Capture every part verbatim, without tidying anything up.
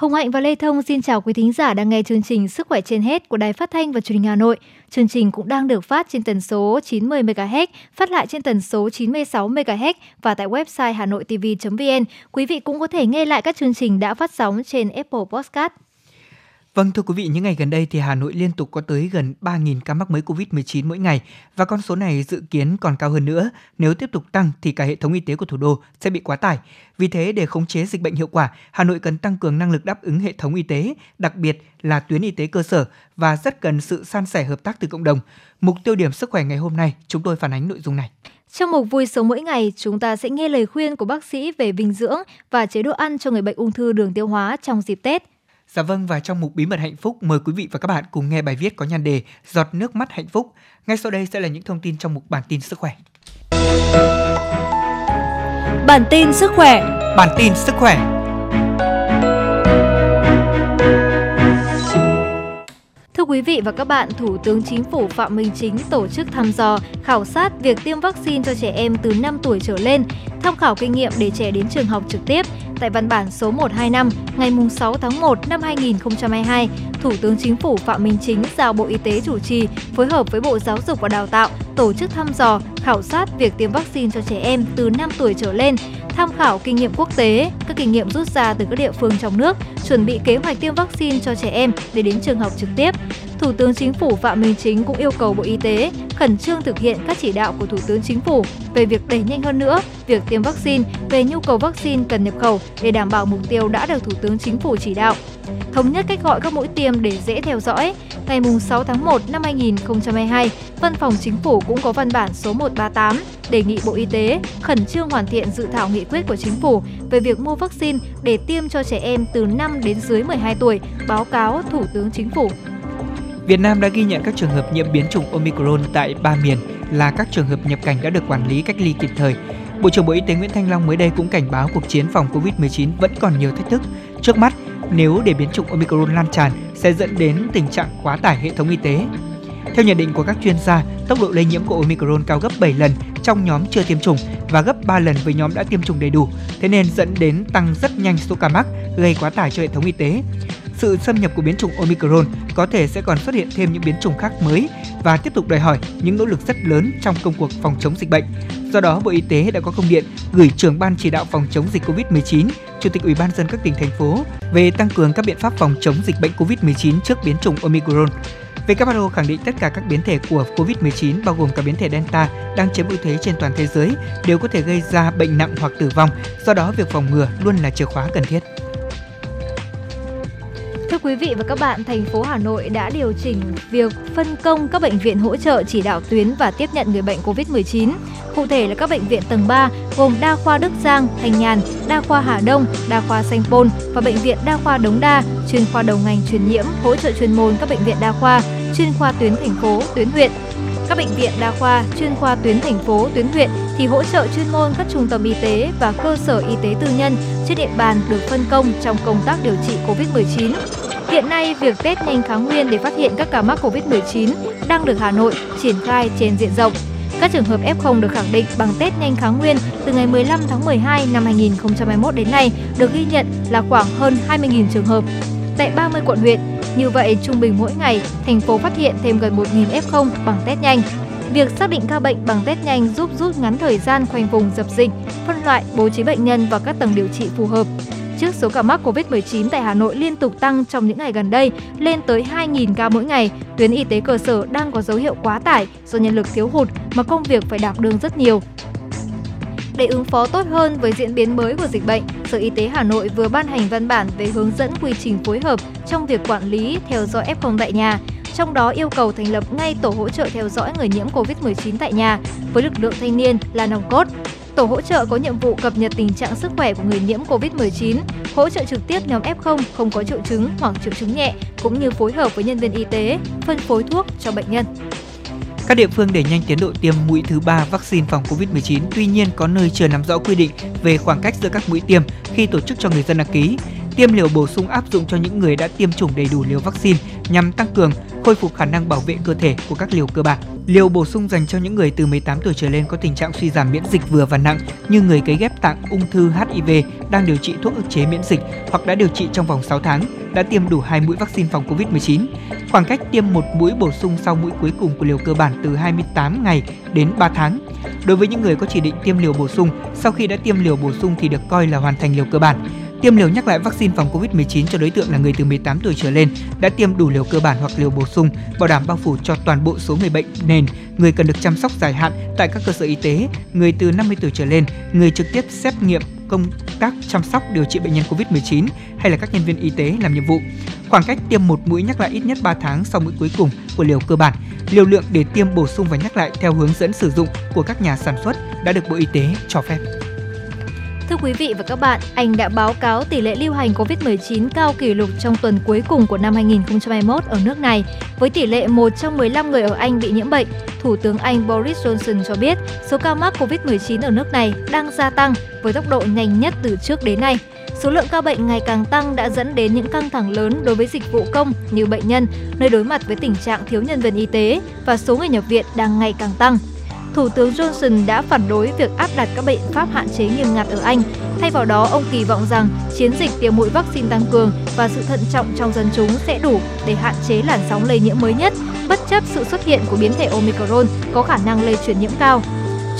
Hồng Hạnh và Lê Thông xin chào quý thính giả đang nghe chương trình Sức khỏe trên hết của Đài Phát thanh và Truyền hình Hà Nội. Chương trình cũng đang được phát trên tần số chín mươi mê ga héc, phát lại trên tần số chín mươi sáu mê ga héc và tại website Hanoi T V chấm vn. Quý vị cũng có thể nghe lại các chương trình đã phát sóng trên Apple Podcast. Vâng, thưa quý vị, những ngày gần đây thì Hà Nội liên tục có tới gần ba nghìn ca mắc mới cô vít mười chín mỗi ngày và con số này dự kiến còn cao hơn nữa. Nếu tiếp tục tăng thì cả hệ thống y tế của thủ đô sẽ bị quá tải. Vì thế, để khống chế dịch bệnh hiệu quả, Hà Nội cần tăng cường năng lực đáp ứng hệ thống y tế, đặc biệt là tuyến y tế cơ sở và rất cần sự san sẻ hợp tác từ cộng đồng. Mục tiêu điểm sức khỏe ngày hôm nay, chúng tôi phản ánh nội dung này. Trong mục vui sống mỗi ngày, chúng ta sẽ nghe lời khuyên của bác sĩ về dinh dưỡng và chế độ ăn cho người bệnh ung thư đường tiêu hóa trong dịp Tết. Dạ vâng, và trong mục Bí mật hạnh phúc, mời quý vị và các bạn cùng nghe bài viết có nhan đề Giọt nước mắt hạnh phúc. Ngay sau đây sẽ là những thông tin trong mục Bản tin sức khỏe. Bản tin sức khỏe. Bản tin sức khỏe. Thưa quý vị và các bạn, Thủ tướng Chính phủ Phạm Minh Chính tổ chức thăm dò, khảo sát việc tiêm vaccine cho trẻ em từ năm tuổi trở lên, tham khảo kinh nghiệm để trẻ đến trường học trực tiếp. Tại văn bản số một hai năm ngày sáu tháng một năm hai nghìn không trăm hai mươi hai, Thủ tướng Chính phủ Phạm Minh Chính giao Bộ Y tế chủ trì phối hợp với Bộ Giáo dục và Đào tạo tổ chức thăm dò, khảo sát việc tiêm vaccine cho trẻ em từ năm tuổi trở lên, tham khảo kinh nghiệm quốc tế, các kinh nghiệm rút ra từ các địa phương trong nước, chuẩn bị kế hoạch tiêm vaccine cho trẻ em để đến trường học trực tiếp. Thủ tướng Chính phủ Phạm Minh Chính cũng yêu cầu Bộ Y tế khẩn trương thực hiện các chỉ đạo của Thủ tướng Chính phủ về việc đẩy nhanh hơn nữa việc tiêm vaccine, về nhu cầu vaccine cần nhập khẩu để đảm bảo mục tiêu đã được Thủ tướng Chính phủ chỉ đạo. Thống nhất cách gọi các mũi tiêm để dễ theo dõi. Ngày sáu tháng một năm hai nghìn không trăm hai mươi hai, Văn phòng Chính phủ cũng có văn bản số một ba tám đề nghị Bộ Y tế khẩn trương hoàn thiện dự thảo nghị quyết của Chính phủ về việc mua vaccine để tiêm cho trẻ em từ năm đến dưới mười hai tuổi, báo cáo Thủ tướng Chính phủ. Việt Nam đã ghi nhận các trường hợp nhiễm biến chủng Omicron tại ba miền là các trường hợp nhập cảnh đã được quản lý cách ly kịp thời. Bộ trưởng Bộ Y tế Nguyễn Thanh Long mới đây cũng cảnh báo cuộc chiến phòng cô vít mười chín vẫn còn nhiều thách thức. Trước mắt, nếu để biến chủng Omicron lan tràn sẽ dẫn đến tình trạng quá tải hệ thống y tế. Theo nhận định của các chuyên gia, tốc độ lây nhiễm của Omicron cao gấp bảy lần trong nhóm chưa tiêm chủng và gấp ba lần với nhóm đã tiêm chủng đầy đủ, thế nên dẫn đến tăng rất nhanh số ca mắc, gây quá tải cho hệ thống y tế. Sự xâm nhập của biến chủng Omicron có thể sẽ còn xuất hiện thêm những biến chủng khác mới và tiếp tục đòi hỏi những nỗ lực rất lớn trong công cuộc phòng chống dịch bệnh. Do đó, Bộ Y tế đã có công điện gửi trưởng ban chỉ đạo phòng chống dịch cô vít mười chín, Chủ tịch Ủy ban nhân dân các tỉnh, thành phố về tăng cường các biện pháp phòng chống dịch bệnh cô vít mười chín trước biến chủng Omicron. vê kép hát o khẳng định tất cả các biến thể của cô vít mười chín, bao gồm cả biến thể Delta, đang chiếm ưu thế trên toàn thế giới, đều có thể gây ra bệnh nặng hoặc tử vong. Do đó, việc phòng ngừa luôn là chìa khóa cần thiết. Thưa quý vị và các bạn, thành phố Hà Nội đã điều chỉnh việc phân công các bệnh viện hỗ trợ chỉ đạo tuyến và tiếp nhận người bệnh cô vít mười chín. Cụ thể là các bệnh viện tầng ba gồm Đa khoa Đức Giang, Thanh Nhàn, Đa khoa Hà Đông, Đa khoa Sanh Pôn và Bệnh viện Đa khoa Đống Đa, chuyên khoa đầu ngành truyền nhiễm, hỗ trợ chuyên môn các bệnh viện đa khoa, chuyên khoa tuyến thành phố, tuyến huyện. Các bệnh viện đa khoa, chuyên khoa tuyến thành phố, tuyến huyện thì hỗ trợ chuyên môn các trung tâm y tế và cơ sở y tế tư nhân trên địa bàn được phân công trong công tác điều trị cô vít mười chín. Hiện nay, việc test nhanh kháng nguyên để phát hiện các ca mắc cô vít mười chín đang được Hà Nội triển khai trên diện rộng. Các trường hợp ép không được khẳng định bằng test nhanh kháng nguyên từ ngày mười lăm tháng mười hai năm hai nghìn không trăm hai mươi mốt đến nay được ghi nhận là khoảng hơn hai mươi nghìn trường hợp tại ba mươi quận huyện. Như vậy, trung bình mỗi ngày, thành phố phát hiện thêm gần một nghìn ép không bằng test nhanh. Việc xác định ca bệnh bằng test nhanh giúp rút ngắn thời gian khoanh vùng dập dịch, phân loại, bố trí bệnh nhân vào các tầng điều trị phù hợp. Trước số ca mắc cô vít mười chín tại Hà Nội liên tục tăng trong những ngày gần đây, lên tới hai nghìn ca mỗi ngày, tuyến y tế cơ sở đang có dấu hiệu quá tải do nhân lực thiếu hụt mà công việc phải đảm đương rất nhiều. Để ứng phó tốt hơn với diễn biến mới của dịch bệnh, Sở Y tế Hà Nội vừa ban hành văn bản về hướng dẫn quy trình phối hợp trong việc quản lý theo dõi ép không tại nhà, trong đó yêu cầu thành lập ngay tổ hỗ trợ theo dõi người nhiễm cô vít mười chín tại nhà với lực lượng thanh niên là nòng cốt. Tổ hỗ trợ có nhiệm vụ cập nhật tình trạng sức khỏe của người nhiễm cô vít mười chín, hỗ trợ trực tiếp nhóm ép không không có triệu chứng hoặc triệu chứng nhẹ, cũng như phối hợp với nhân viên y tế, phân phối thuốc cho bệnh nhân. Các địa phương đẩy nhanh tiến độ tiêm mũi thứ ba vaccine phòng cô vít mười chín, tuy nhiên có nơi chưa nắm rõ quy định về khoảng cách giữa các mũi tiêm khi tổ chức cho người dân đăng ký. tiêm liều bổ sung áp dụng cho những người đã tiêm chủng đầy đủ liều vaccine nhằm tăng cường, khôi phục khả năng bảo vệ cơ thể của các liều cơ bản. Liều bổ sung dành cho những người từ mười tám tuổi trở lên có tình trạng suy giảm miễn dịch vừa và nặng như người cấy ghép tạng, ung thư, H I V, đang điều trị thuốc ức chế miễn dịch hoặc đã điều trị trong vòng sáu tháng, đã tiêm đủ hai mũi vaccine phòng covid mười chín. Khoảng cách tiêm một mũi bổ sung sau mũi cuối cùng của liều cơ bản từ hai mươi tám ngày đến ba tháng. Đối với những người có chỉ định tiêm liều bổ sung, sau khi đã tiêm liều bổ sung thì được coi là hoàn thành liều cơ bản. Tiêm liều nhắc lại vaccine phòng covid mười chín cho đối tượng là người từ mười tám tuổi trở lên đã tiêm đủ liều cơ bản hoặc liều bổ sung, bảo đảm bao phủ cho toàn bộ số người bệnh nền, người cần được chăm sóc dài hạn tại các cơ sở y tế, người từ năm mươi tuổi trở lên, người trực tiếp xét nghiệm công tác chăm sóc điều trị bệnh nhân covid mười chín hay là các nhân viên y tế làm nhiệm vụ. Khoảng cách tiêm một mũi nhắc lại ít nhất ba tháng sau mũi cuối cùng của liều cơ bản, liều lượng để tiêm bổ sung và nhắc lại theo hướng dẫn sử dụng của các nhà sản xuất đã được Bộ Y tế cho phép. Thưa quý vị và các bạn, Anh đã báo cáo tỷ lệ lưu hành covid mười chín cao kỷ lục trong tuần cuối cùng của năm hai không hai mốt ở nước này. Với tỷ lệ một trong mười lăm người ở Anh bị nhiễm bệnh, Thủ tướng Anh Boris Johnson cho biết số ca mắc covid mười chín ở nước này đang gia tăng với tốc độ nhanh nhất từ trước đến nay. Số lượng ca bệnh ngày càng tăng đã dẫn đến những căng thẳng lớn đối với dịch vụ công như bệnh nhân, nơi đối mặt với tình trạng thiếu nhân viên y tế và số người nhập viện đang ngày càng tăng. Thủ tướng Johnson đã phản đối việc áp đặt các biện pháp hạn chế nghiêm ngặt ở Anh. Thay vào đó, ông kỳ vọng rằng chiến dịch tiêm mũi vaccine tăng cường và sự thận trọng trong dân chúng sẽ đủ để hạn chế làn sóng lây nhiễm mới nhất, bất chấp sự xuất hiện của biến thể Omicron có khả năng lây truyền nhiễm cao.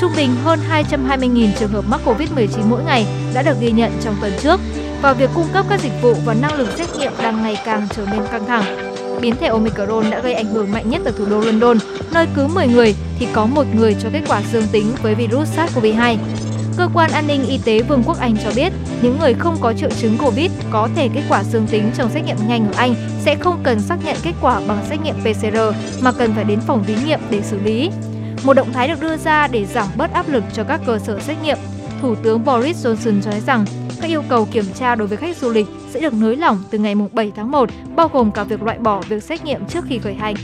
Trung bình hơn hai trăm hai mươi nghìn trường hợp mắc covid mười chín mỗi ngày đã được ghi nhận trong tuần trước, và việc cung cấp các dịch vụ và năng lực xét nghiệm đang ngày càng trở nên căng thẳng. Biến thể Omicron đã gây ảnh hưởng mạnh nhất ở thủ đô London, nơi cứ mười người thì có một người cho kết quả dương tính với virus SARS-xê o vê hai. Cơ quan An ninh Y tế Vương quốc Anh cho biết, những người không có triệu chứng COVID có thể kết quả dương tính trong xét nghiệm nhanh ở Anh sẽ không cần xác nhận kết quả bằng xét nghiệm pê xê rờ mà cần phải đến phòng thí nghiệm để xử lý. Một động thái được đưa ra để giảm bớt áp lực cho các cơ sở xét nghiệm. Thủ tướng Boris Johnson nói rằng các yêu cầu kiểm tra đối với khách du lịch sẽ được nới lỏng từ ngày bảy tháng một, bao gồm cả việc loại bỏ việc xét nghiệm trước khi khởi hành.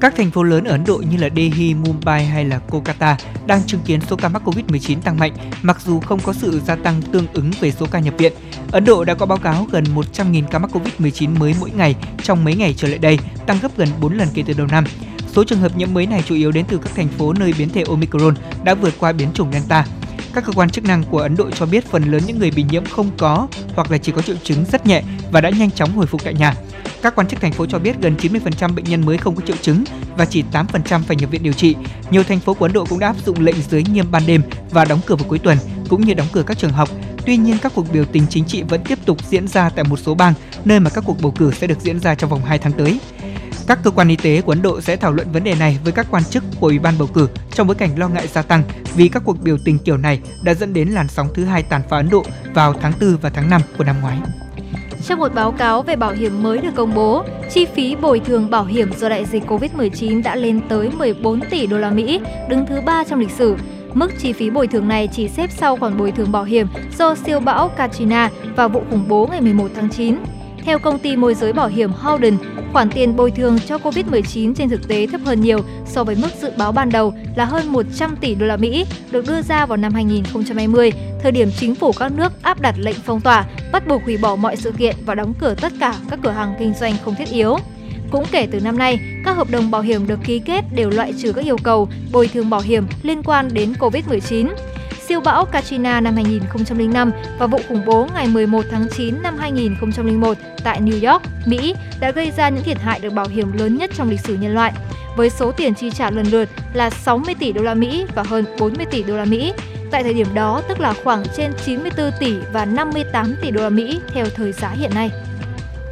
Các thành phố lớn ở Ấn Độ như là Delhi, Mumbai hay là Kolkata đang chứng kiến số ca mắc covid mười chín tăng mạnh, mặc dù không có sự gia tăng tương ứng về số ca nhập viện. Ấn Độ đã có báo cáo gần một trăm nghìn ca mắc covid mười chín mới mỗi ngày trong mấy ngày trở lại đây, tăng gấp gần bốn lần kể từ đầu năm. Số trường hợp nhiễm mới này chủ yếu đến từ các thành phố nơi biến thể Omicron đã vượt qua biến chủng Delta. Các cơ quan chức năng của Ấn Độ cho biết phần lớn những người bị nhiễm không có hoặc là chỉ có triệu chứng rất nhẹ và đã nhanh chóng hồi phục tại nhà. Các quan chức thành phố cho biết gần chín mươi phần trăm bệnh nhân mới không có triệu chứng và chỉ tám phần trăm phải nhập viện điều trị. Nhiều thành phố của Ấn Độ cũng đã áp dụng lệnh giới nghiêm ban đêm và đóng cửa vào cuối tuần, cũng như đóng cửa các trường học. Tuy nhiên, các cuộc biểu tình chính trị vẫn tiếp tục diễn ra tại một số bang, nơi mà các cuộc bầu cử sẽ được diễn ra trong vòng hai tháng tới. Các cơ quan y tế của Ấn Độ sẽ thảo luận vấn đề này với các quan chức của Ủy ban bầu cử trong bối cảnh lo ngại gia tăng vì các cuộc biểu tình kiểu này đã dẫn đến làn sóng thứ hai tàn phá Ấn Độ vào tháng tư và tháng năm của năm ngoái. Trong một báo cáo về bảo hiểm mới được công bố, chi phí bồi thường bảo hiểm do đại dịch covid mười chín đã lên tới mười bốn tỷ đô la Mỹ, đứng thứ ba trong lịch sử. Mức chi phí bồi thường này chỉ xếp sau khoản bồi thường bảo hiểm do siêu bão Katrina và vụ khủng bố ngày mười một tháng chín. Theo công ty môi giới bảo hiểm Howden, khoản tiền bồi thường cho covid mười chín trên thực tế thấp hơn nhiều so với mức dự báo ban đầu là hơn một trăm tỷ đô la Mỹ được đưa ra vào năm hai không hai không, thời điểm chính phủ các nước áp đặt lệnh phong tỏa, bắt buộc hủy bỏ mọi sự kiện và đóng cửa tất cả các cửa hàng kinh doanh không thiết yếu. Cũng kể từ năm nay, các hợp đồng bảo hiểm được ký kết đều loại trừ các yêu cầu bồi thường bảo hiểm liên quan đến covid mười chín. Siêu bão Katrina năm hai nghìn không trăm lẻ năm và vụ khủng bố ngày mười một tháng chín năm hai nghìn không trăm lẻ một tại New York, Mỹ đã gây ra những thiệt hại được bảo hiểm lớn nhất trong lịch sử nhân loại, với số tiền chi trả lần lượt là sáu mươi tỷ đô la Mỹ và hơn bốn mươi tỷ đô la Mỹ. Tại thời điểm đó, tức là khoảng trên chín mươi tư tỷ và năm mươi tám tỷ đô la Mỹ theo thời giá hiện nay.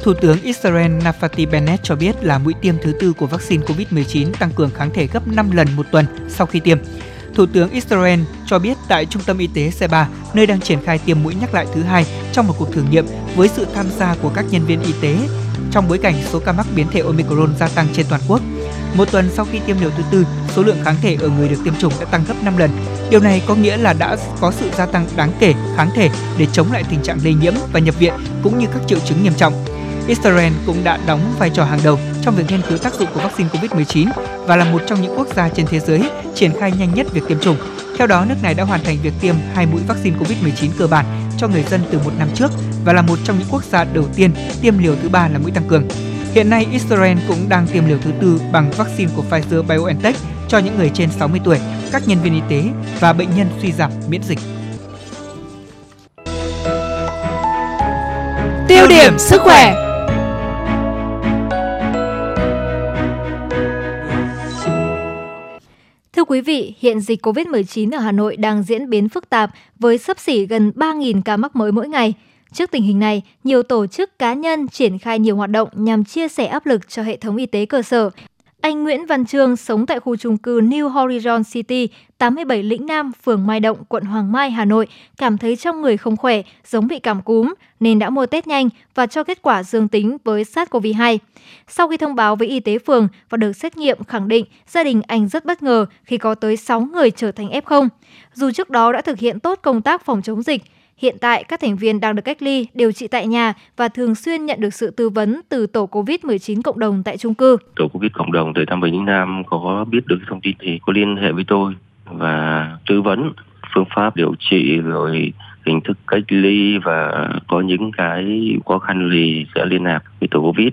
Thủ tướng Israel Naftali Bennett cho biết là mũi tiêm thứ tư của vaccine covid mười chín tăng cường kháng thể gấp năm lần một tuần sau khi tiêm. Thủ tướng Israel cho biết tại Trung tâm Y tế xê ba, nơi đang triển khai tiêm mũi nhắc lại thứ hai trong một cuộc thử nghiệm với sự tham gia của các nhân viên y tế, trong bối cảnh số ca mắc biến thể Omicron gia tăng trên toàn quốc. Một tuần sau khi tiêm liều thứ tư, số lượng kháng thể ở người được tiêm chủng đã tăng gấp năm lần. Điều này có nghĩa là đã có sự gia tăng đáng kể kháng thể để chống lại tình trạng lây nhiễm và nhập viện cũng như các triệu chứng nghiêm trọng. Israel cũng đã đóng vai trò hàng đầu trong việc nghiên cứu tác dụng của vaccine covid mười chín và là một trong những quốc gia trên thế giới triển khai nhanh nhất việc tiêm chủng. Theo đó, nước này đã hoàn thành việc tiêm hai mũi vaccine covid mười chín cơ bản cho người dân từ một năm trước và là một trong những quốc gia đầu tiên tiêm liều thứ ba là mũi tăng cường. Hiện nay, Israel cũng đang tiêm liều thứ tư bằng vaccine của Pfizer BioNTech cho những người trên sáu mươi tuổi, các nhân viên y tế và bệnh nhân suy giảm miễn dịch. Tiêu điểm sức khỏe. Thưa quý vị, hiện dịch covid mười chín ở Hà Nội đang diễn biến phức tạp với xấp xỉ gần ba nghìn ca mắc mới mỗi ngày. Trước tình hình này, nhiều tổ chức cá nhân triển khai nhiều hoạt động nhằm chia sẻ áp lực cho hệ thống y tế cơ sở. Anh Nguyễn Văn Trương sống tại khu chung cư New Horizon City, tám mươi bảy Lĩnh Nam, phường Mai Động, quận Hoàng Mai, Hà Nội, cảm thấy trong người không khỏe, giống bị cảm cúm, nên đã mua test nhanh và cho kết quả dương tính với SARS-xê o vê hai. Sau khi thông báo với y tế phường và được xét nghiệm khẳng định, gia đình anh rất bất ngờ khi có tới sáu người trở thành ép không. Dù trước đó đã thực hiện tốt công tác phòng chống dịch, hiện tại, các thành viên đang được cách ly, điều trị tại nhà và thường xuyên nhận được sự tư vấn từ tổ covid mười chín cộng đồng tại chung cư. Tổ Covid cộng đồng tại Tam Bình Nhân Nam có biết được thông tin thì có liên hệ với tôi và tư vấn phương pháp điều trị rồi hình thức cách ly và có những cái khó khăn gì sẽ liên lạc với tổ Covid,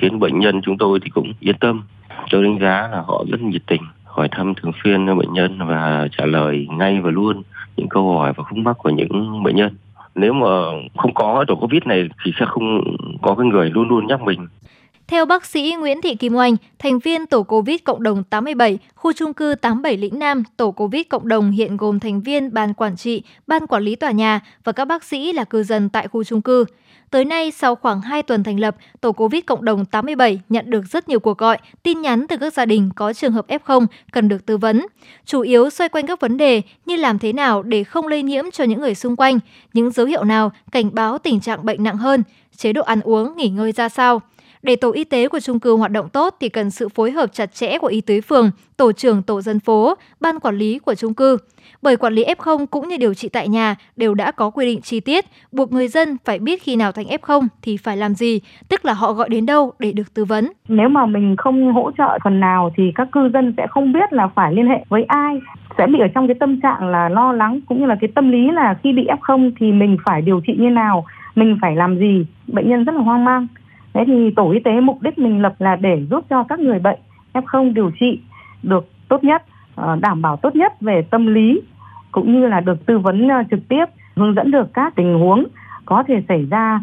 khiến bệnh nhân chúng tôi thì cũng yên tâm. Tôi đánh giá là họ rất nhiệt tình, hỏi thăm thường xuyên cho bệnh nhân và trả lời ngay và luôn những câu hỏi và khúc mắc của những bệnh nhân. Nếu mà không có tổ Covid này thì sẽ không có cái người luôn luôn nhắc mình. Theo bác sĩ Nguyễn Thị Kim Oanh, thành viên tổ Covid cộng đồng tám mươi bảy, khu chung cư tám mươi bảy Lĩnh Nam, tổ Covid cộng đồng hiện gồm thành viên ban quản trị, ban quản lý tòa nhà và các bác sĩ là cư dân tại khu chung cư. Tới nay, sau khoảng hai tuần thành lập, tổ Covid cộng đồng tám mươi bảy nhận được rất nhiều cuộc gọi, tin nhắn từ các gia đình có trường hợp ép không cần được tư vấn. Chủ yếu xoay quanh các vấn đề như làm thế nào để không lây nhiễm cho những người xung quanh, những dấu hiệu nào cảnh báo tình trạng bệnh nặng hơn, chế độ ăn uống, nghỉ ngơi ra sao. Để tổ y tế của chung cư hoạt động tốt thì cần sự phối hợp chặt chẽ của y tế phường, tổ trưởng tổ dân phố, ban quản lý của chung cư. Bởi quản lý ép không cũng như điều trị tại nhà đều đã có quy định chi tiết, buộc người dân phải biết khi nào thành ép không thì phải làm gì, tức là họ gọi đến đâu để được tư vấn. Nếu mà mình không hỗ trợ phần nào thì các cư dân sẽ không biết là phải liên hệ với ai, sẽ bị ở trong cái tâm trạng là lo lắng cũng như là cái tâm lý là khi bị ép không thì mình phải điều trị như nào, mình phải làm gì, bệnh nhân rất là hoang mang. Thế thì tổ y tế mục đích mình lập là để giúp cho các người bệnh ép không điều trị được tốt nhất, đảm bảo tốt nhất về tâm lý, cũng như là được tư vấn trực tiếp, hướng dẫn được các tình huống có thể xảy ra.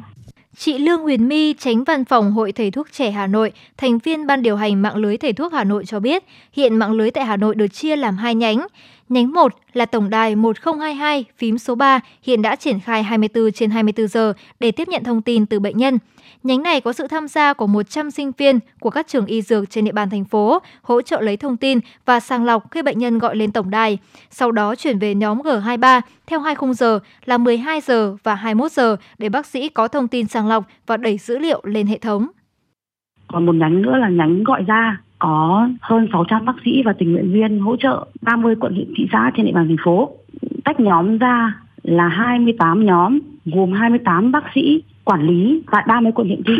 Chị Lương Huyền My, Chánh Văn phòng Hội Thầy thuốc trẻ Hà Nội, thành viên Ban điều hành Mạng lưới Thầy thuốc Hà Nội cho biết, hiện mạng lưới tại Hà Nội được chia làm hai nhánh. Nhánh một là tổng đài một không hai hai, phím số ba, hiện đã triển khai hai mươi bốn trên hai mươi bốn giờ để tiếp nhận thông tin từ bệnh nhân. Nhánh này có sự tham gia của một trăm sinh viên của các trường y dược trên địa bàn thành phố, hỗ trợ lấy thông tin và sàng lọc khi bệnh nhân gọi lên tổng đài, sau đó chuyển về nhóm G hai mươi ba theo hai khung giờ là mười hai giờ và hai mươi mốt giờ để bác sĩ có thông tin sàng lọc và đẩy dữ liệu lên hệ thống. Còn một nhánh nữa là nhánh gọi ra, có hơn sáu trăm bác sĩ và tình nguyện viên hỗ trợ ba mươi quận huyện thị xã trên địa bàn thành phố. Tách nhóm ra là hai mươi tám nhóm, gồm hai mươi tám bác sĩ quản lý tại ba mươi quận huyện thị.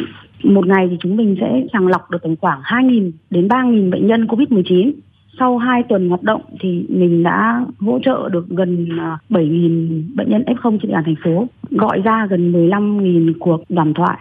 Một ngày thì chúng mình sẽ sàng lọc được tầm khoảng hai nghìn đến ba nghìn bệnh nhân covid mười chín. Sau hai tuần hoạt động thì mình đã hỗ trợ được gần bảy nghìn bệnh nhân ép không trên địa bàn thành phố, gọi ra gần mười lăm nghìn cuộc đàm thoại.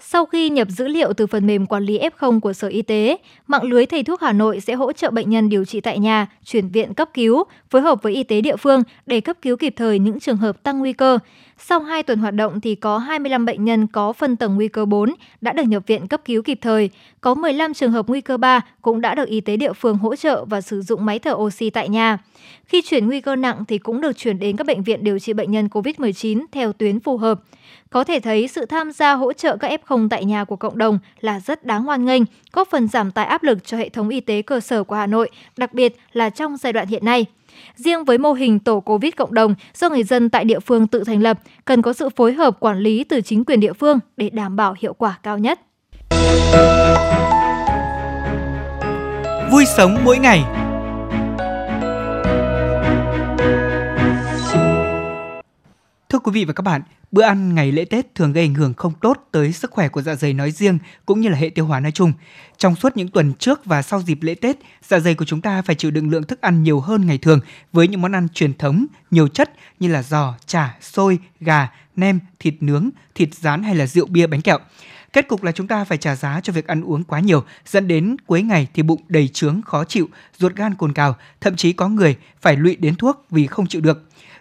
Sau khi nhập dữ liệu từ phần mềm quản lý ép không của Sở Y tế, mạng lưới Thầy thuốc Hà Nội sẽ hỗ trợ bệnh nhân điều trị tại nhà, chuyển viện cấp cứu, phối hợp với y tế địa phương để cấp cứu kịp thời những trường hợp tăng nguy cơ. Sau hai tuần hoạt động thì có hai mươi lăm bệnh nhân có phân tầng nguy cơ bốn đã được nhập viện cấp cứu kịp thời, có mười lăm trường hợp nguy cơ ba cũng đã được y tế địa phương hỗ trợ và sử dụng máy thở oxy tại nhà. Khi chuyển nguy cơ nặng thì cũng được chuyển đến các bệnh viện điều trị bệnh nhân covid mười chín theo tuyến phù hợp. Có thể thấy sự tham gia hỗ trợ các ép không tại nhà của cộng đồng là rất đáng hoan nghênh, góp phần giảm tải áp lực cho hệ thống y tế cơ sở của Hà Nội, đặc biệt là trong giai đoạn hiện nay. Riêng với mô hình tổ Covid cộng đồng do người dân tại địa phương tự thành lập, cần có sự phối hợp quản lý từ chính quyền địa phương để đảm bảo hiệu quả cao nhất. Vui sống mỗi ngày. Thưa quý vị và các bạn, Bữa ăn ngày lễ Tết thường gây ảnh hưởng không tốt tới sức khỏe của dạ dày nói riêng cũng như là hệ tiêu hóa nói chung. Trong suốt những tuần trước và sau dịp lễ Tết, dạ dày của chúng ta phải chịu đựng lượng thức ăn nhiều hơn ngày thường với những món ăn truyền thống, nhiều chất như là giò, chả, xôi, gà, nem, thịt nướng, thịt rán hay là rượu bia, bánh kẹo. Kết cục là chúng ta phải trả giá cho việc ăn uống quá nhiều, dẫn đến cuối ngày thì bụng đầy trướng, khó chịu, ruột gan cồn cào, thậm chí có người phải lụy đến thuốc vì không chịu được.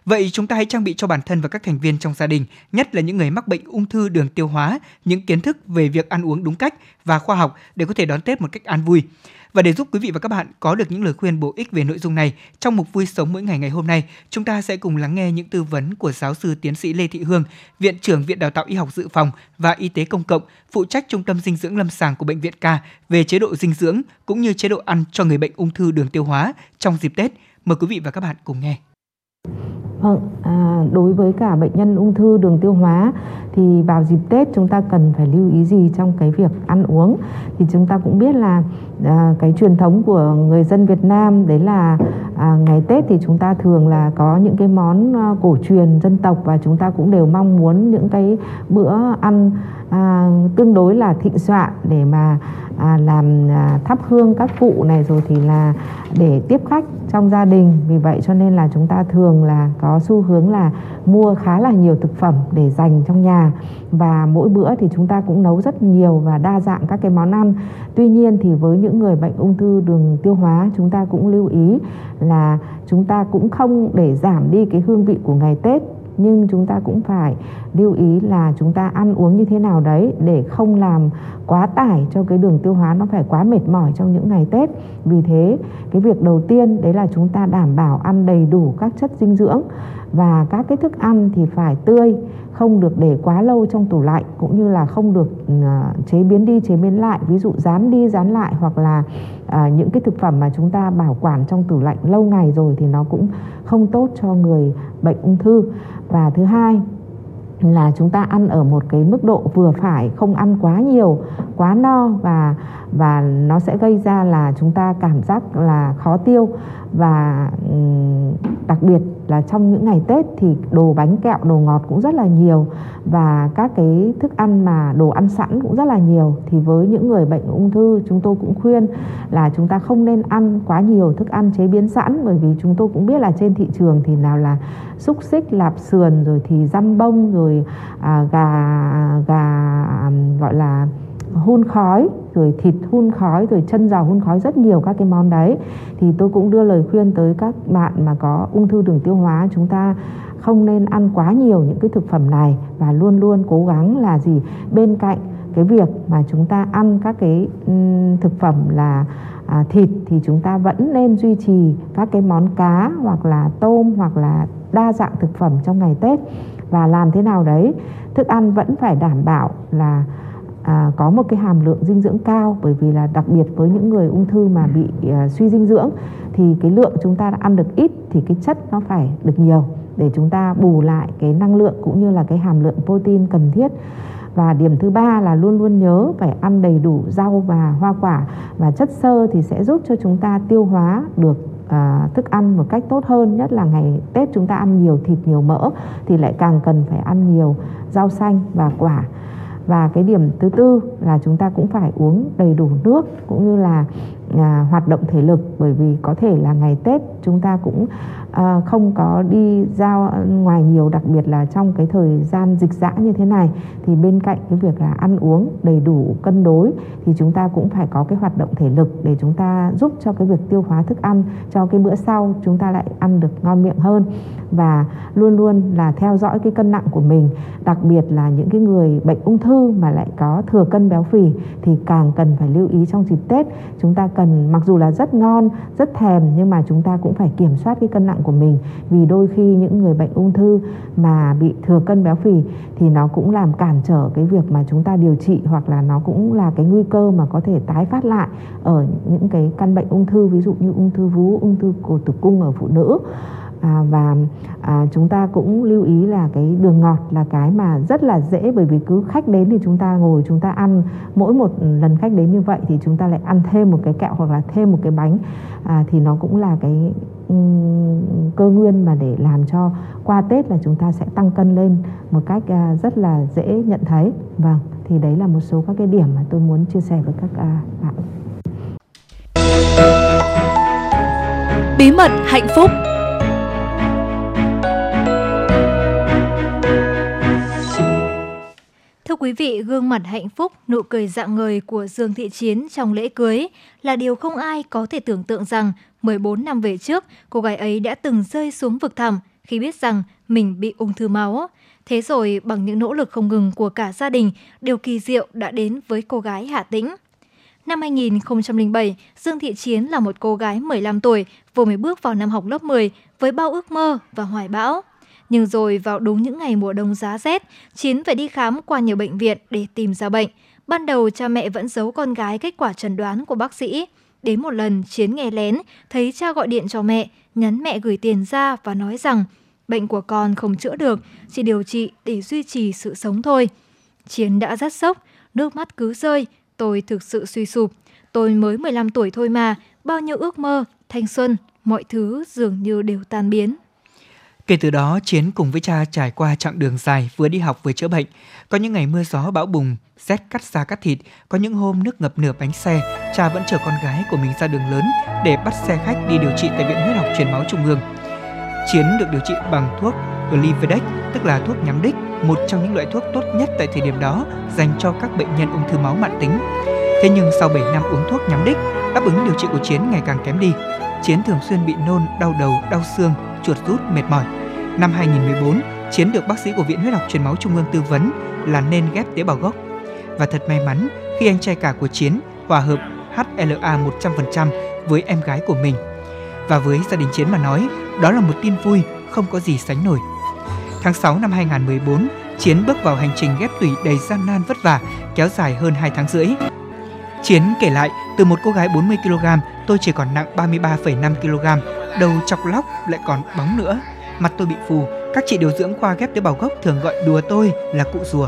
Vậy chúng ta hãy trang bị cho bản thân và các thành viên trong gia đình, nhất là những người mắc bệnh ung thư đường tiêu hóa, những kiến thức về việc ăn uống đúng cách và khoa học để có thể đón Tết một cách an vui. Và để giúp quý vị và các bạn có được những lời khuyên bổ ích về nội dung này, trong mục Vui Sống Mỗi Ngày ngày hôm nay, chúng ta sẽ cùng lắng nghe những tư vấn của giáo sư tiến sĩ Lê Thị Hương, Viện trưởng Viện Đào tạo Y học Dự phòng và Y tế Công cộng, phụ trách Trung tâm dinh dưỡng lâm sàng của Bệnh viện K về chế độ dinh dưỡng cũng như chế độ ăn cho người bệnh ung thư đường tiêu hóa trong dịp Tết. Mời quý vị và các bạn cùng nghe. Vâng, à, đối với cả bệnh nhân ung thư đường tiêu hóa thì vào dịp Tết chúng ta cần phải lưu ý gì trong cái việc ăn uống? Thì chúng ta cũng biết là à, cái truyền thống của người dân Việt Nam đấy là à, ngày Tết thì chúng ta thường là có những cái món cổ truyền dân tộc và chúng ta cũng đều mong muốn những cái bữa ăn à, tương đối là thịnh soạn để mà À, làm à, thắp hương các cụ này rồi thì là để tiếp khách trong gia đình. Vì vậy cho nên là chúng ta thường là có xu hướng là mua khá là nhiều thực phẩm để dành trong nhà. Và mỗi bữa thì chúng ta cũng nấu rất nhiều và đa dạng các cái món ăn. Tuy nhiên thì với những người bệnh ung thư đường tiêu hóa, chúng ta cũng lưu ý là chúng ta cũng không để giảm đi cái hương vị của ngày Tết, nhưng chúng ta cũng phải lưu ý là chúng ta ăn uống như thế nào đấy để không làm quá tải cho cái đường tiêu hóa, nó phải quá mệt mỏi trong những ngày Tết. Vì thế, cái việc đầu tiên đấy là chúng ta đảm bảo ăn đầy đủ các chất dinh dưỡng và các cái thức ăn thì phải tươi, không được để quá lâu trong tủ lạnh, cũng như là không được uh, chế biến đi chế biến lại, ví dụ rán đi rán lại, hoặc là uh, những cái thực phẩm mà chúng ta bảo quản trong tủ lạnh lâu ngày rồi thì nó cũng không tốt cho người bệnh ung thư. Và thứ hai là chúng ta ăn ở một cái mức độ vừa phải, không ăn quá nhiều, quá no, và và nó sẽ gây ra là chúng ta cảm giác là khó tiêu. Và đặc biệt là trong những ngày Tết thì đồ bánh kẹo, đồ ngọt cũng rất là nhiều, và các cái thức ăn mà đồ ăn sẵn cũng rất là nhiều. Thì với những người bệnh ung thư, chúng tôi cũng khuyên là chúng ta không nên ăn quá nhiều thức ăn chế biến sẵn, bởi vì chúng tôi cũng biết là trên thị trường thì nào là xúc xích, lạp sườn, rồi thì dăm bông, rồi à, gà, gà gọi là hun khói, rồi thịt hun khói, rồi chân giò hun khói, rất nhiều các cái món đấy. Thì tôi cũng đưa lời khuyên tới các bạn mà có ung thư đường tiêu hóa, chúng ta không nên ăn quá nhiều những cái thực phẩm này, và luôn luôn cố gắng là gì, bên cạnh cái việc mà chúng ta ăn các cái thực phẩm là à, thịt thì chúng ta vẫn nên duy trì các cái món cá hoặc là tôm, hoặc là đa dạng thực phẩm trong ngày Tết. Và làm thế nào đấy thức ăn vẫn phải đảm bảo là À, có một cái hàm lượng dinh dưỡng cao, bởi vì là đặc biệt với những người ung thư mà bị à, suy dinh dưỡng thì cái lượng chúng ta đã ăn được ít thì cái chất nó phải được nhiều để chúng ta bù lại cái năng lượng cũng như là cái hàm lượng protein cần thiết. Và điểm thứ ba là luôn luôn nhớ phải ăn đầy đủ rau và hoa quả và chất xơ thì sẽ giúp cho chúng ta tiêu hóa được À, thức ăn một cách tốt hơn. Nhất là ngày Tết chúng ta ăn nhiều thịt, nhiều mỡ thì lại càng cần phải ăn nhiều rau xanh và quả. Và cái điểm thứ tư là chúng ta cũng phải uống đầy đủ nước, cũng như là à, hoạt động thể lực, bởi vì có thể là ngày Tết chúng ta cũng à, không có đi ra ngoài nhiều, đặc biệt là trong cái thời gian dịch dã như thế này. Thì bên cạnh cái việc là ăn uống đầy đủ cân đối thì chúng ta cũng phải có cái hoạt động thể lực để chúng ta giúp cho cái việc tiêu hóa thức ăn, cho cái bữa sau chúng ta lại ăn được ngon miệng hơn. Và luôn luôn là theo dõi cái cân nặng của mình, đặc biệt là những cái người bệnh ung thư mà lại có thừa cân béo phì thì càng cần phải lưu ý trong dịp Tết. Chúng ta cần, mặc dù là rất ngon, rất thèm, nhưng mà chúng ta cũng phải kiểm soát cái cân nặng của mình, vì đôi khi những người bệnh ung thư mà bị thừa cân béo phì thì nó cũng làm cản trở cái việc mà chúng ta điều trị, hoặc là nó cũng là cái nguy cơ mà có thể tái phát lại ở những cái căn bệnh ung thư, ví dụ như ung thư vú, ung thư cổ tử cung ở phụ nữ. à, và à, chúng ta cũng lưu ý là cái đường ngọt là cái mà rất là dễ, bởi vì cứ khách đến thì chúng ta ngồi chúng ta ăn, mỗi một lần khách đến như vậy thì chúng ta lại ăn thêm một cái kẹo hoặc là thêm một cái bánh, à, thì nó cũng là cái um, cơ nguyên mà để làm cho qua Tết là chúng ta sẽ tăng cân lên một cách uh, rất là dễ nhận thấy. Vâng, thì đấy là một số các cái điểm mà tôi muốn chia sẻ với các uh, bạn. Bí mật hạnh phúc. Thưa quý vị, gương mặt hạnh phúc, nụ cười rạng ngời của Dương Thị Chiến trong lễ cưới là điều không ai có thể tưởng tượng rằng mười bốn năm về trước, cô gái ấy đã từng rơi xuống vực thẳm khi biết rằng mình bị ung thư máu. Thế rồi, bằng những nỗ lực không ngừng của cả gia đình, điều kỳ diệu đã đến với cô gái Hà Tĩnh. Năm hai nghìn không trăm lẻ bảy, Dương Thị Chiến là một cô gái mười lăm tuổi, vừa mới bước vào năm học lớp mười với bao ước mơ và hoài bão. Nhưng rồi vào đúng những ngày mùa đông giá rét, Chiến phải đi khám qua nhiều bệnh viện để tìm ra bệnh. Ban đầu cha mẹ vẫn giấu con gái kết quả chẩn đoán của bác sĩ. Đến một lần Chiến nghe lén, thấy cha gọi điện cho mẹ, nhắn mẹ gửi tiền ra và nói rằng bệnh của con không chữa được, chỉ điều trị để duy trì sự sống thôi. Chiến đã rất sốc, nước mắt cứ rơi. Tôi thực sự suy sụp, tôi mới mười lăm tuổi thôi mà, bao nhiêu ước mơ, thanh xuân, mọi thứ dường như đều tan biến. Kể từ đó, Chiến cùng với cha trải qua chặng đường dài vừa đi học vừa chữa bệnh. Có những ngày mưa gió bão bùng, rét cắt da cắt thịt, có những hôm nước ngập nửa bánh xe, cha vẫn chở con gái của mình ra đường lớn để bắt xe khách đi điều trị tại Viện Huyết học Truyền máu Trung ương. Chiến được điều trị bằng thuốc Clivedex, tức là thuốc nhắm đích, một trong những loại thuốc tốt nhất tại thời điểm đó dành cho các bệnh nhân ung thư máu mãn tính. Thế nhưng sau bảy năm uống thuốc nhắm đích, đáp ứng điều trị của Chiến ngày càng kém đi. Chiến thường xuyên bị nôn, đau đầu, đau xương, chuột rút, mệt mỏi. Năm hai nghìn mười bốn, Chiến được bác sĩ của Viện Huyết học Truyền máu Trung ương tư vấn là nên ghép tế bào gốc. Và thật may mắn khi anh trai cả của Chiến hòa hợp hát lờ a một trăm phần trăm với em gái của mình. Và với gia đình Chiến mà nói, đó là một tin vui không có gì sánh nổi. Tháng sáu năm hai nghìn mười bốn, Chiến bước vào hành trình ghép tủy đầy gian nan vất vả, kéo dài hơn hai tháng rưỡi. Chiến kể lại, từ một cô gái bốn mươi ki lô gam, tôi chỉ còn nặng ba mươi ba phẩy năm ki lô gam, đầu chọc lóc lại còn bóng nữa. Mặt tôi bị phù, các chị điều dưỡng khoa ghép tế bào gốc thường gọi đùa tôi là cụ rùa.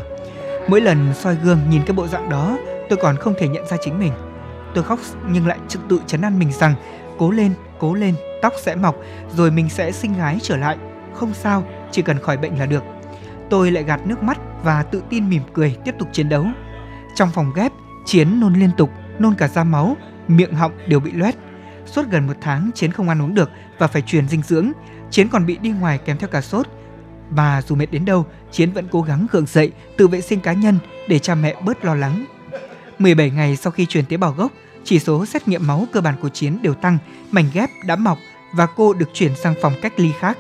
Mỗi lần soi gương nhìn cái bộ dạng đó, tôi còn không thể nhận ra chính mình. Tôi khóc nhưng lại tự trấn an mình rằng, cố lên, cố lên, tóc sẽ mọc, rồi mình sẽ xinh gái trở lại. Không sao, chỉ cần khỏi bệnh là được. Tôi lại gạt nước mắt và tự tin mỉm cười tiếp tục chiến đấu. Trong phòng ghép, Chiến nôn liên tục, nôn cả ra máu, miệng họng đều bị loét. Suốt gần một tháng Chiến không ăn uống được và phải truyền dinh dưỡng. Chiến còn bị đi ngoài kèm theo cả sốt. Mà dù mệt đến đâu, Chiến vẫn cố gắng gượng dậy, tự vệ sinh cá nhân để cha mẹ bớt lo lắng. mười bảy ngày sau khi truyền tế bào gốc, chỉ số xét nghiệm máu cơ bản của Chiến đều tăng, mảnh ghép đã mọc và cô được chuyển sang phòng cách ly khác.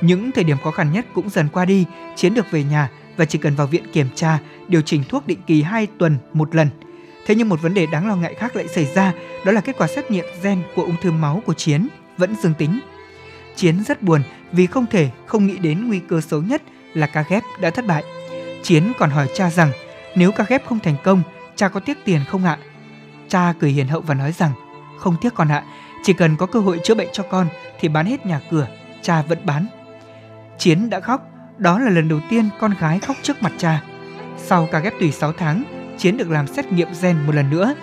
Những thời điểm khó khăn nhất cũng dần qua đi, Chiến được về nhà và chỉ cần vào viện kiểm tra, điều chỉnh thuốc định kỳ hai tuần một lần. Thế nhưng một vấn đề đáng lo ngại khác lại xảy ra, đó là kết quả xét nghiệm gen của ung thư máu của Chiến vẫn dương tính. Chiến rất buồn vì không thể không nghĩ đến nguy cơ xấu nhất là ca ghép đã thất bại. Chiến còn hỏi cha rằng nếu ca ghép không thành công, cha có tiếc tiền không ạ? Cha cười hiền hậu và nói rằng không tiếc con ạ, chỉ cần có cơ hội chữa bệnh cho con thì bán hết nhà cửa, cha vẫn bán. Chiến đã khóc, đó là lần đầu tiên con gái khóc trước mặt cha. Sau ca ghép tùy sáu tháng, Chiến được làm xét nghiệm gen một lần nữa.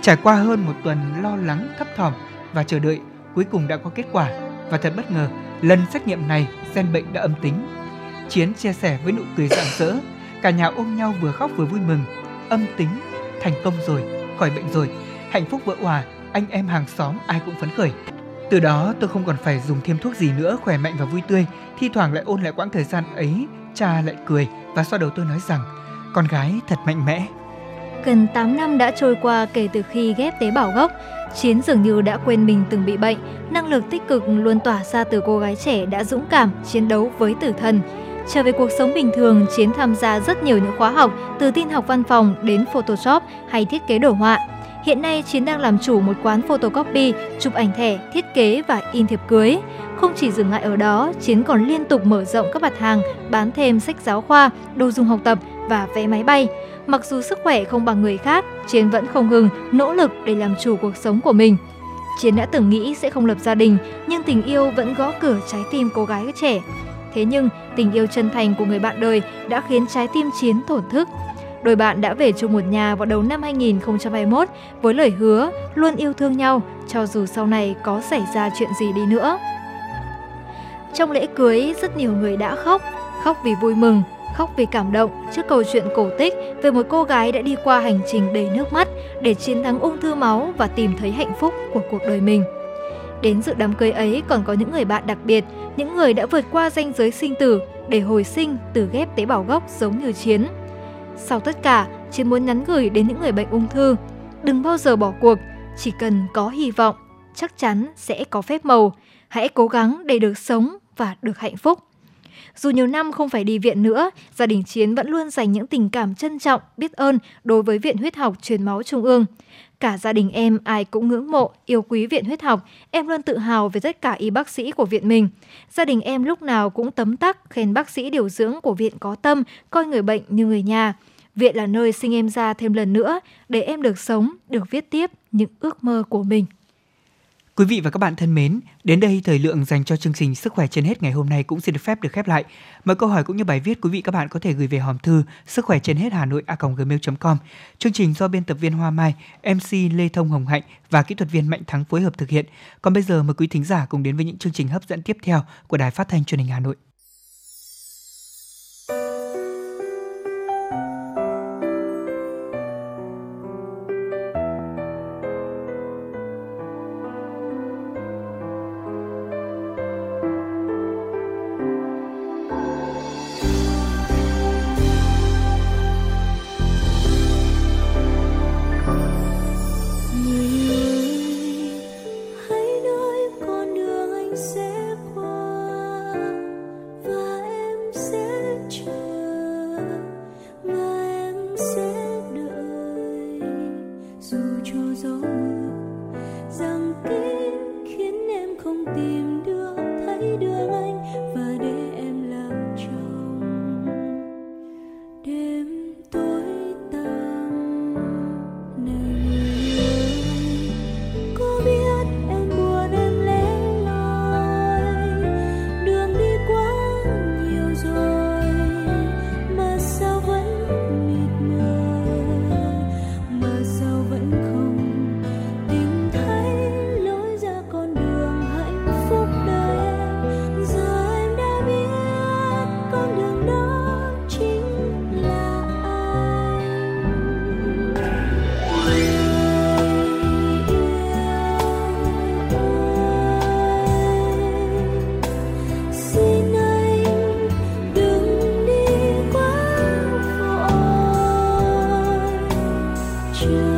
Trải qua hơn một tuần lo lắng, thấp thỏm và chờ đợi, cuối cùng đã có kết quả. Và thật bất ngờ, lần xét nghiệm này gen bệnh đã âm tính. Chiến chia sẻ với nụ cười rạng rỡ, cả nhà ôm nhau vừa khóc vừa vui mừng. Âm tính, thành công rồi, khỏi bệnh rồi, hạnh phúc vỡ òa, anh em hàng xóm ai cũng phấn khởi. Từ đó tôi không còn phải dùng thêm thuốc gì nữa, khỏe mạnh và vui tươi. Thi thoảng lại ôn lại quãng thời gian ấy, cha lại cười và xoa đầu tôi nói rằng con gái thật mạnh mẽ. Gần tám năm đã trôi qua kể từ khi ghép tế bào gốc, Chiến dường như đã quên mình từng bị bệnh. Năng lực tích cực luôn tỏa ra từ cô gái trẻ đã dũng cảm chiến đấu với tử thần. Trở về cuộc sống bình thường, Chiến tham gia rất nhiều những khóa học, từ tin học văn phòng đến Photoshop hay thiết kế đồ họa. Hiện nay, Chiến đang làm chủ một quán photocopy, chụp ảnh thẻ, thiết kế và in thiệp cưới. Không chỉ dừng lại ở đó, Chiến còn liên tục mở rộng các mặt hàng, bán thêm sách giáo khoa, đồ dùng học tập và vé máy bay. Mặc dù sức khỏe không bằng người khác, Chiến vẫn không ngừng nỗ lực để làm chủ cuộc sống của mình. Chiến đã từng nghĩ sẽ không lập gia đình, nhưng tình yêu vẫn gõ cửa trái tim cô gái trẻ. Thế nhưng, tình yêu chân thành của người bạn đời đã khiến trái tim Chiến tổn thức. Đôi bạn đã về chung một nhà vào đầu năm hai nghìn không trăm hai mươi mốt với lời hứa luôn yêu thương nhau cho dù sau này có xảy ra chuyện gì đi nữa. Trong lễ cưới, rất nhiều người đã khóc, khóc vì vui mừng, khóc vì cảm động trước câu chuyện cổ tích về một cô gái đã đi qua hành trình đầy nước mắt để chiến thắng ung thư máu và tìm thấy hạnh phúc của cuộc đời mình. Đến dự đám cưới ấy còn có những người bạn đặc biệt, những người đã vượt qua ranh giới sinh tử để hồi sinh từ ghép tế bào gốc giống như Chiến. Sau tất cả, Chiến muốn nhắn gửi đến những người bệnh ung thư: đừng bao giờ bỏ cuộc, chỉ cần có hy vọng, chắc chắn sẽ có phép màu. Hãy cố gắng để được sống và được hạnh phúc. Dù nhiều năm không phải đi viện nữa, gia đình Chiến vẫn luôn dành những tình cảm trân trọng, biết ơn đối với Viện Huyết học Truyền máu Trung ương. Cả gia đình em ai cũng ngưỡng mộ, yêu quý Viện Huyết học, em luôn tự hào về tất cả y bác sĩ của viện mình. Gia đình em lúc nào cũng tấm tắc, khen bác sĩ điều dưỡng của viện có tâm, coi người bệnh như người nhà. Viện là nơi sinh em ra thêm lần nữa, để em được sống, được viết tiếp những ước mơ của mình. Quý vị và các bạn thân mến, đến đây thời lượng dành cho chương trình Sức khỏe trên hết ngày hôm nay cũng xin được phép được khép lại. Mọi câu hỏi cũng như bài viết quý vị các bạn có thể gửi về hòm thư sức khỏe trên hết Hà Nội a còng gmail chấm com. Chương trình do biên tập viên Hoa Mai, em xê Lê Thông Hồng Hạnh và kỹ thuật viên Mạnh Thắng phối hợp thực hiện. Còn bây giờ mời quý thính giả cùng đến với những chương trình hấp dẫn tiếp theo của Đài Phát thanh Truyền hình Hà Nội. Thank you.